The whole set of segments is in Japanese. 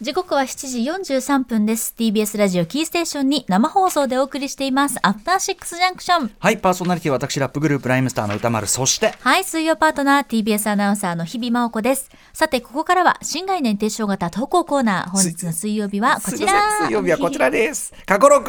時刻は7時43分です。 TBS ラジオキーステーションに生放送でお送りしていますアフターシックスジャンクション。はい、パーソナリティは私ラップグループライムスターの歌丸、そしてはい水曜パートナー TBS アナウンサーの日々真央子です。さてここからは新概念提唱型投稿コーナー。本日の水曜日はこちら。水曜日はこちらです。過去6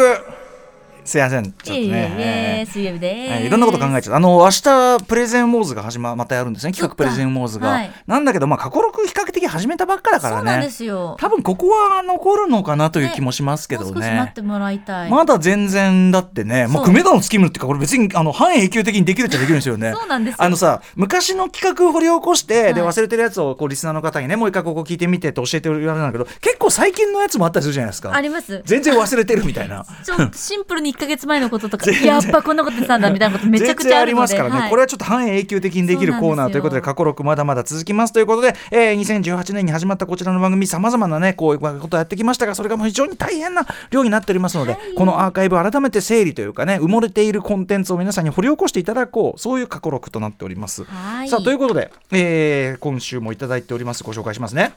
すいません、ちょっとね、水曜日でーす。いろんなこと考えちゃった。明日プレゼンウォーズがまたやるんですね。企画プレゼンウォーズが、はい、なんだけど、過去6比較的始めたばっかだからね。そうなんですよ。多分ここは残るのかなという気もしますけどね。もう少し待ってもらいたい。まだ全然だってね、もう久米田の月見るっていうか、これ別に半永久的にできるっちゃできるんですよね。そうなんですよ。さ、昔の企画を掘り起こして、はい、で忘れてるやつをこうリスナーの方にね、もう一回ここ聞いてみてって教えてもらうんだけど、結構最近のやつもあったりするじゃないですか。あります。全然忘れてるみたいな。ちょっとシンプルに1ヶ月前のこととかやっぱこんなことしたんだみたいなことめちゃくちゃあるので、ありますからね、はい、これはちょっと半永久的にできるコーナーということで、過去6まだまだ続きますということで、2018年に始まったこちらの番組、さまざまなねこういうことをやってきましたが、それがもう非常に大変な量になっておりますので、はい、このアーカイブ改めて整理というかね、埋もれているコンテンツを皆さんに掘り起こしていただこう、そういう過去6となっております。はい、さあということで、今週もいただいております。ご紹介しますね。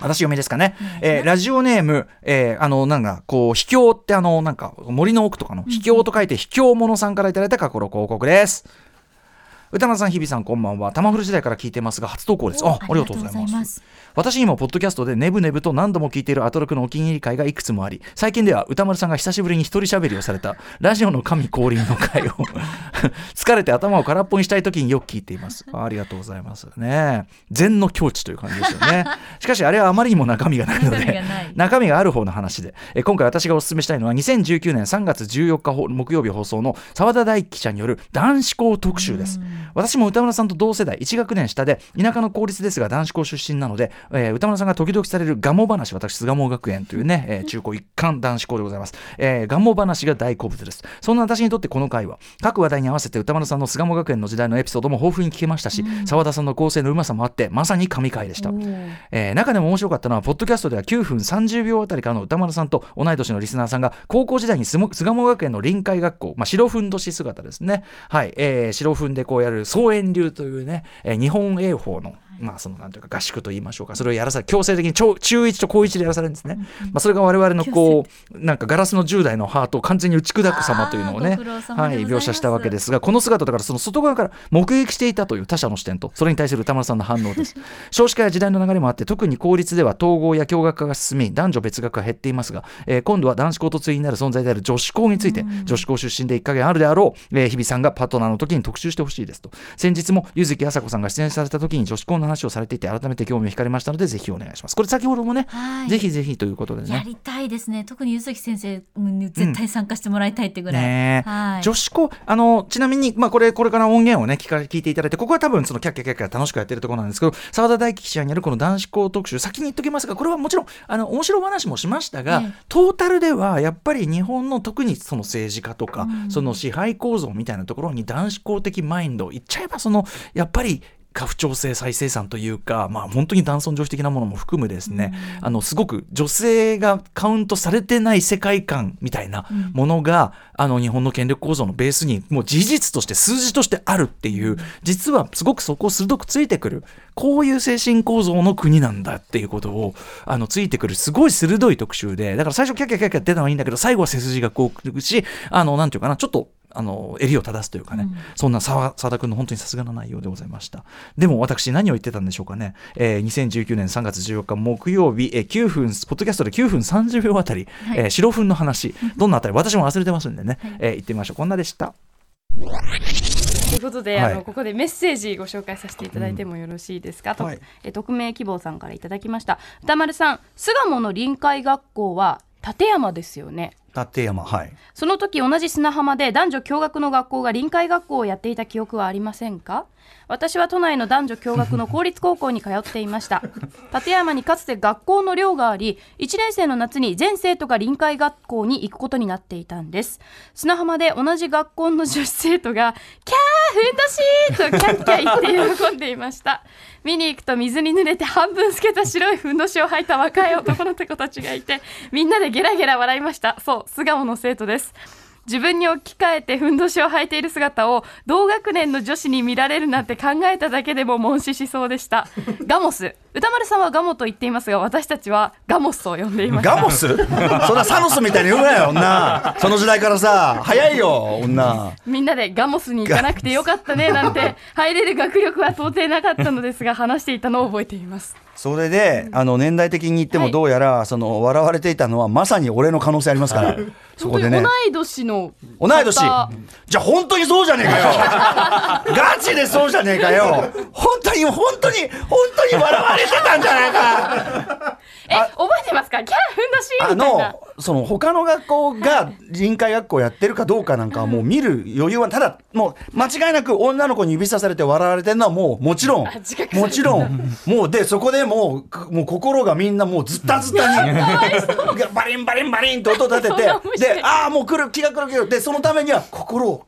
私読みですかね、ラジオネーム、なんかこう秘境ってなんか森の奥とかの秘境と書いて秘境者さんからいただいた過去の広告です。歌丸さん、日比さん、こんばんは。玉古時代から聞いてますが初投稿です。ありがとうございます。私にもポッドキャストでネブネブと何度も聞いているアトロクのお気に入り会がいくつもあり、最近では歌丸さんが久しぶりに一人喋りをされたラジオの神降臨の会を疲れて頭を空っぽにしたい時によく聞いています。 ありがとうございますね。禅の境地という感じですよね。しかしあれはあまりにも中身がないので中身がある方の話で、今回私がお勧めしたいのは2019年3月14日木曜日放送の澤田大樹ちゃんによる男子校特集です。私も歌丸さんと同世代、1学年下で田舎の公立ですが男子校出身なので、歌丸さんが時々されるガモ話、私巣鴨学園というね、中高一貫男子校でございます。ガモ話が大好物です。そんな私にとってこの回は各話題に合わせて歌丸さんの巣鴨学園の時代のエピソードも豊富に聞けましたし、澤田さんの構成のうまさもあってまさに神回でした。中でも面白かったのはポッドキャストでは9分30秒あたりからの歌丸さんと同い年のリスナーさんが高校時代に巣鴨学園の臨海学校、白ふんどし姿ですね、はい、白ふんでこうやる総演流というね、日本泳法のそのなんていうか合宿と言いましょうか、それをやらされ、強制的に中1と高1でやらされるんですね。それが我々のこうなんかガラスの10代のハートを完全に打ち砕く様というのをね、はい、描写したわけですが、この姿だからその外側から目撃していたという他者の視点とそれに対する歌丸さんの反応です。少子化や時代の流れもあって特に公立では統合や共学化が進み男女別学が減っていますが、今度は男子校と対になる存在である女子校について、女子校出身で一加減あるであろう、日比さんがパートナーの時に特集してほしいですと。先日も柚木麻子さんが出演された時に女子校の話をされていて改めて興味を惹かれましたのでぜひお願いします。これ先ほどもね、はい、ぜひぜひということでね、やりたいですね。特に柚木先生に絶対参加してもらいたいってぐらい、はい、女子校ちなみに、これから音源をね聞いていただいて、ここは多分そのキャッキャキャッキャ楽しくやってるところなんですけど、澤田大樹記者にあるこの男子校特集、先に言っときますがこれはもちろん面白い話もしましたが、トータルではやっぱり日本の特にその政治家とか、その支配構造みたいなところに男子校的マインド、言っちゃえばそのやっぱり過不調性再生産というか、本当に男尊女卑的なものも含むですね、すごく女性がカウントされてない世界観みたいなものが、日本の権力構造のベースにもう事実として数字としてあるっていう、実はすごくそこを鋭くついてくる、こういう精神構造の国なんだっていうことをついてくるすごい鋭い特集で、だから最初キャキャキャキャ出たのはいいんだけど最後は背筋がこうくるし、なんていうかな、ちょっと襟を正すというかね、そんな澤田君の本当にさすがな内容でございました。でも私何を言ってたんでしょうかね、2019年3月14日木曜日、9分、ポッドキャストで9分30秒あたり、はい、白粉の話どんなあたり私も忘れてますんでね、行ってみましょう。こんなでした。ということで、はい、ここでメッセージご紹介させていただいてもよろしいですか、はい、匿名希望さんからいただきました。歌丸さん、巣鴨の臨海学校は館山ですよね。立山、はい、その時同じ砂浜で男女共学の学校が臨海学校をやっていた記憶はありませんか？私は都内の男女共学の公立高校に通っていました。立山にかつて学校の寮があり、1年生の夏に全生徒が臨海学校に行くことになっていたんです。砂浜で同じ学校の女子生徒がキャーふんどしとキャッキャ言って喜んでいました。見に行くと水に濡れて半分透けた白いふんどしを履いた若い男の子たちがいて、みんなでゲラゲラ笑いました。そう、素顔の生徒です。自分に置き換えてふんどしを履いている姿を同学年の女子に見られるなんて考えただけでも悶死しそうでした。ガモス、歌丸さんはガモと言っていますが、私たちはガモスを呼んでいました。ガモスそんなサノスみたいに呼ぶなよ女。その時代からさ、早いよ女。みんなでガモスに行かなくてよかったねなんて入れる学力は到底なかったのですが、話していたのを覚えています。それで年代的に言ってもどうやら、はい、その笑われていたのはまさに俺の可能性ありますから、はい、そこでね、同い年じゃあ本当にそうじゃねえかよガチでそうじゃねえかよ本当に笑われてたんじゃないか覚えてますか？キャーふんどしみたいな。その他の学校が臨海学校やってるかどうかなんかはもう見る余裕は、ただもう間違いなく女の子に指さされて笑われてるのはもうもちろんもうで、そこでもう心がみんなもうずったずったにバリンバリンバリンと音立ててで、ああもう来る気が来るけど、でそのためには心を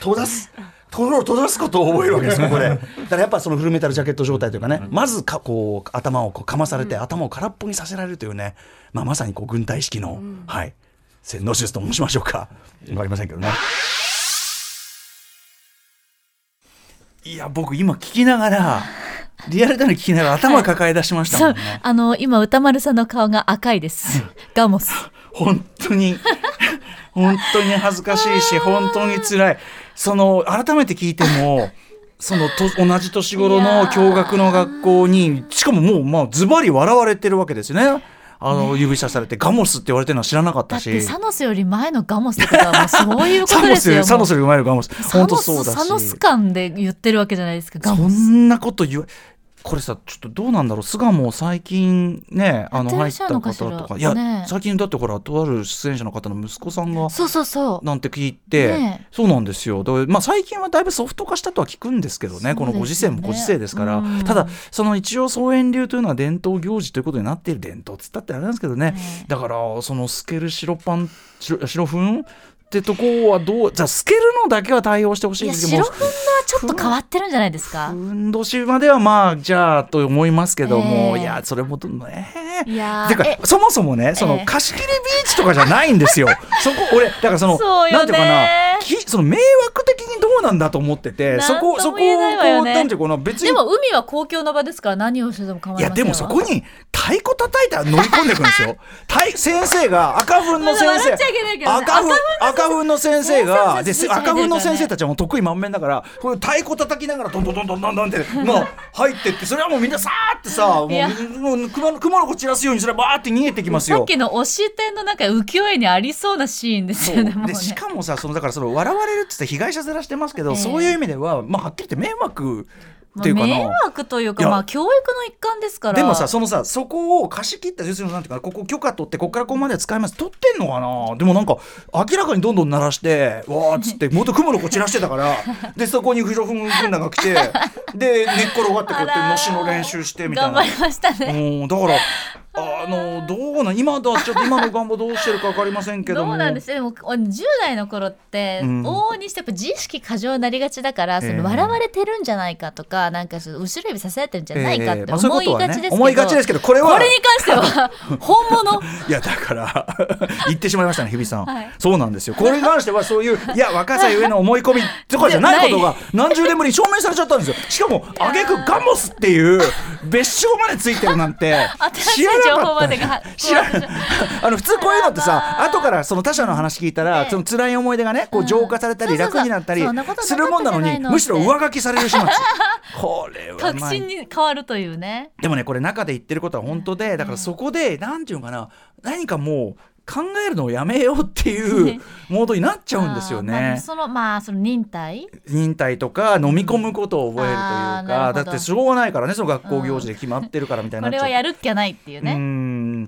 閉ざすことを覚えるわけです。ここでだからやっぱそのフルメタルジャケット状態というかね、まずこう頭をこうかまされて、頭を空っぽにさせられるというね、まさにこう軍隊式の、はい、洗脳手術と申しましょうか。分かりませんけどね。いや僕今聞きながら、リアルタイムに聞きながら頭抱え出しましたもんね、はい、今歌丸さんの顔が赤いですガモス本当に恥ずかしいし本当につらい。その改めて聞いてもその同じ年頃の共学の学校に、しかももうまあズバリ笑われてるわけですよね。指さされてガモスって言われてるのは知らなかったし、だってサノスより前のガモスってことはもうそういうことですよサノスより前のガモス、本当そうだし、サノス感で言ってるわけじゃないですかガモス。そんなことこれさ、ちょっとどうなんだろう。菅も最近ね、入った方とか、いや、ね、最近だってほらとある出演者の方の息子さんがそうなんて聞いて、ね、そうなんですよ。だからまあ最近はだいぶソフト化したとは聞くんですけどね、このご時世もご時世ですから、ただその一応総演流というのは伝統行事ということになっている。伝統つったってあれなんですけどね、だからその透ける白ふんってとこはどう、じゃあ透けるのだけは対応してほしいけども、白ふんのはちょっと変わってるんじゃないですか。ふんどしまではまあじゃあと思いますけども、いやそれもいやてかそもそもね、その貸し切りビーチとかじゃないんですよそこ俺だからそのなんていうかな、その迷惑的にどうなんだと思ってて、そこをなんていうかな、別にでも海は公共の場ですから何をしてでも構いませんよ。いやでもそこに太鼓叩いたら乗り込んでくるんですよ先生が赤分の先生がで赤分の先生たちはもう得意満面だから、こういう太鼓叩きながらどんどんってまあ入ってって、それはもうみんなさーってさ、もうクマの子散らすようにそれバーって逃げてきますよ。さっきの推し店のなんか浮世絵にありそうなシーンですよね。でしかもさ、だからその笑われるって言って被害者面してますけど、そういう意味ではまあはっきり言って迷惑っていうかな、迷惑というかまあ教育の一環ですから。でもさ、そこを貸し切った実のなんていうか、ここ許可取ってここからここまで使います取ってんのかな。でもなんか明らかにどんどん鳴らしてわーっつって元雲の子散らしてたからでそこにフジョフン軍団が来てで寝っ転がってこうやってのしの練習してみたいな。頑張りましたね。だからどうなん、今だちょっと今の願望どうしてるか分かりませんけどもどうなんですね。でも10代の頃って往々にしてやっぱ自意識過剰になりがちだから、その笑われてるんじゃないかとか、なんか後ろ指さされてるんじゃないかって思いがちですけど、思いがちですけど、これに関しては本物いやだから言ってしまいましたね日比さん、はい、そうなんですよ。これに関してはそういういや若さゆえの思い込みとかじゃないことが何十年ぶりに証明されちゃったんですよしかも挙句ガモスっていう別称までついてるなんて知らない情報までが知らない普通こういうのってさ、後からその他者の話聞いたら、その辛い思い出がねこう浄化されたり楽になったりするもんなのに、むしろ上書きされる始末これは確信に変わるというね。でもね、これ中で言ってることは本当で、だからそこでなんていうのかな、何かもう考えるのをやめようっていうモードになっちゃうんですよねその忍耐とか飲み込むことを覚えるというか、だってしょうがないからね、その学校行事で決まってるからみたいになっちゃうこれはやるっきゃないっていうね。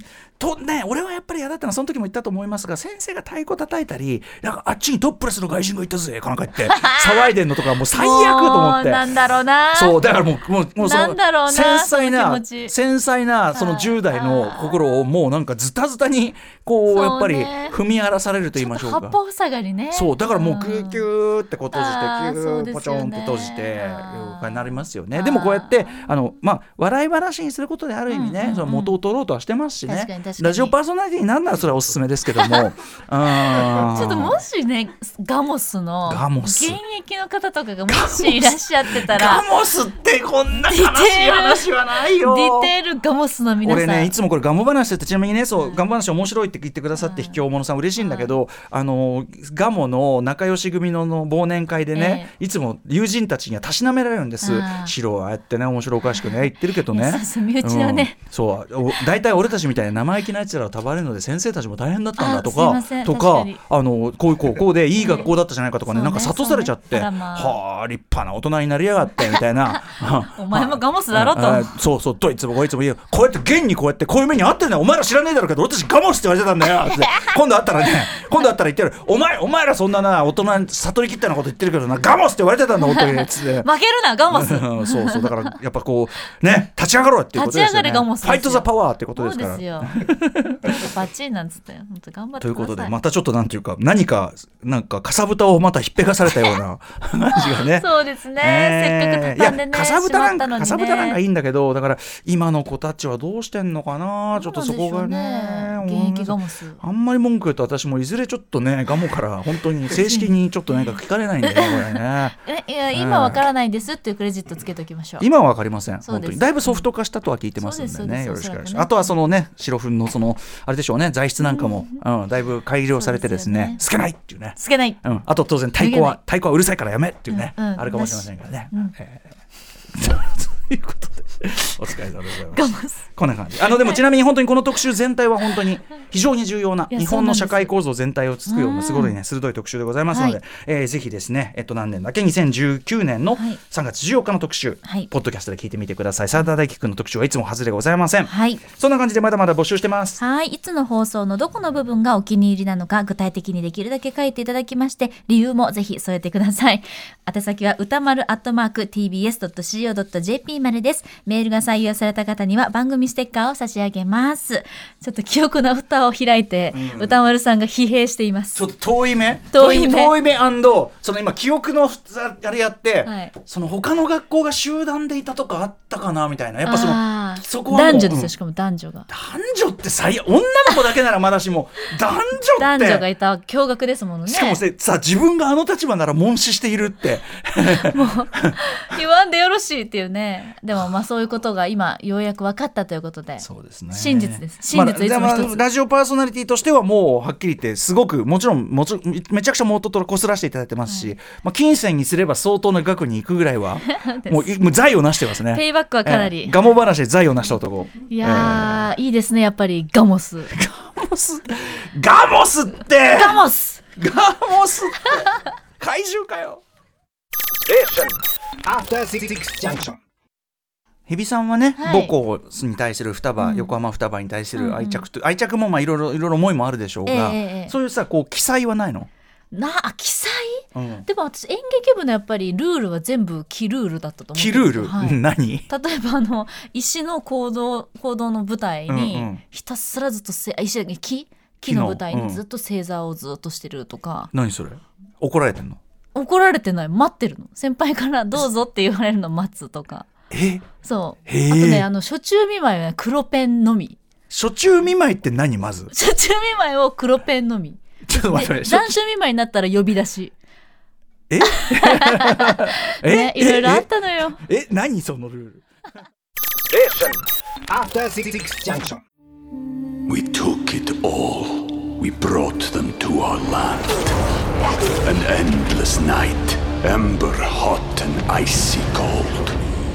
とね、俺はやっぱり嫌だったのはその時も言ったと思いますが、先生が太鼓叩いたりなんかあっちにトップレスの外人がいたぜかなんか言って騒いでんのとかもう最悪と思ってなんだろうな、そうだからもうその繊細なその10代の心をもうなんかズタズタにこうやっぱり踏み荒らされると言いましょうか、ちょっと八方塞がりね、そうだからもうキューキューってこう閉じてキューポチョンって閉じてになりますよね。でもこうやってまあ、笑い話にすることである意味ね、その元を取ろうとはしてますしね、ラジオパーソナリティになんならそれはおすすめですけどもちょっともしねガモス現役の方とかがもしいらっしゃってたらガモスってこんな悲しい話はないよ。ディテールガモスの皆さん、俺ねいつもこれガモ話ってちなみにね、そうガモ話面白いって言ってくださって卑怯者さん嬉しいんだけど、ガモの仲良し組 の忘年会でね、いつも友人たちにはたしなめられるんです。白はああやってね面白おかしくね言ってるけどね、身内のね、そうだいたい俺たちみたいな生意気なやつらを束ねるので先生たちも大変だったんだとかこういう高校でいい学校だったじゃないかとかね、なんか諭されちゃって、はあ立派な大人になりやがってみたいなお前もガモスだろと、そうそうどいつもこいつも言う、こうやって現にこうやってこういう目にあってね、お前ら知らねえだろうけど俺たちガモスって言われてたんだよって今度会ったら言ってる、お前らそんなな大人悟りきったようなこと言ってるけどなガモスって言われてたんだ本当にっつって負けるなガモスそうそうだからやっぱこうね立ち上がろうっていうことですよね、ファイトザパワーってことですから、そうですよバッチリなんつって本当頑張ってくださいということで、またちょっとなんていうかなんかかさぶたをまたひっぺがされたような感じがねそうですね、せっかく畳んでねかさぶたなんかいいんだけど、だから今の子たちはどうしてんのかな、ちょっとそこがね現役ガモスあんまり文句言うと私もいずれちょっとねガモから本当に正式にちょっと何か聞かれないんだよねこれねいや今わからないですっていうクレジットつけておきましょう。今はわかりません本当にだいぶソフト化したとは聞いてますんでね、よろしくお願いします。あとはそのね白粉のそのあれでしょうね、材質なんかも、だいぶ改良されてですね、透けないっていうね、透けない、あと当然太鼓はうるさいからやめっていうね、あるかもしれませんからね、ということでお疲れ様でございます。こんな感じでもちなみに本当にこの特集全体は本当に非常に重要な日本の社会構造全体をつくようなすごいね鋭い特集でございますので、ぜひですね何年だっけ2019年の3月14日の特集、ポッドキャストで聞いてみてください。サーダー大輝くんの特集はいつも外れございません。そんな感じでまだまだ募集してます。はい、いつの放送のどこの部分がお気に入りなのか具体的にできるだけ書いていただきまして、理由もぜひ添えてください。宛先は歌丸@tbs.co.jp までです。メールが採用された方には番組ステッカーを差し上げます。ちょっと記憶の蓋を開いて歌丸さんが疲弊しています。ちょっと遠い目その今記憶のあれやって、その他の学校が集団でいたとかあったかなみたいな、やっぱそこはもう男女ですよ。しかも男女がって最悪、女の子だけならまだしも男女がいた驚愕ですものね。しかもさ自分があの立場なら悶死しているってもう言わんでよろしいっていうね。でもまあそういうことが今ようやく分かったということで、そうですね、真実一つ、ラジオパーソナリティとしてはもうはっきり言ってすごくもちろんめちゃくちゃ元とこすらしていただいてますし、金銭にすれば相当な額に行くぐらいはもう財を成してますね。ペイバックはかなり、ガモ話で財を成した男。いや、いいですね、やっぱりガモスって怪獣かよ。アフターシックスジャンクション、日比さんはね、母校に対する横浜双葉に対する愛着もいろいろ思いもあるでしょうが、そういうさこう記載はないの？記載、でも私演劇部のやっぱりルールは全部木ルールだったと思う。木ルール、何？例えば石の行動の舞台にひたすらずっと木の舞台にずっと正座をずっとしてるとか。何それ？怒られてんの？怒られてない、待ってるの。先輩からどうぞって言われるの待つとか。そう。あとね暑中見舞いは黒ペンのみ。暑中見舞いって何？まず暑中見舞いを黒ペンのみ。ちょっと待って、残暑見舞いになったら呼び出し。いろいろあったのよ。何そのルール？After Six Junction. We took it all. We brought them to our land. An endless night, ember hot and icy cold.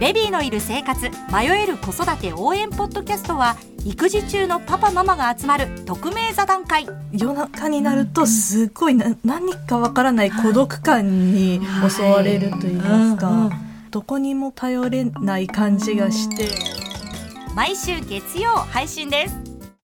ベビーのいる生活、迷える子育て応援ポッドキャストは育児中のパパママが集まる匿名座談会。夜中になるとすごい何かわからない孤独感に襲われるといいますか、はい、どこにも頼れない感じがして。毎週月曜配信です。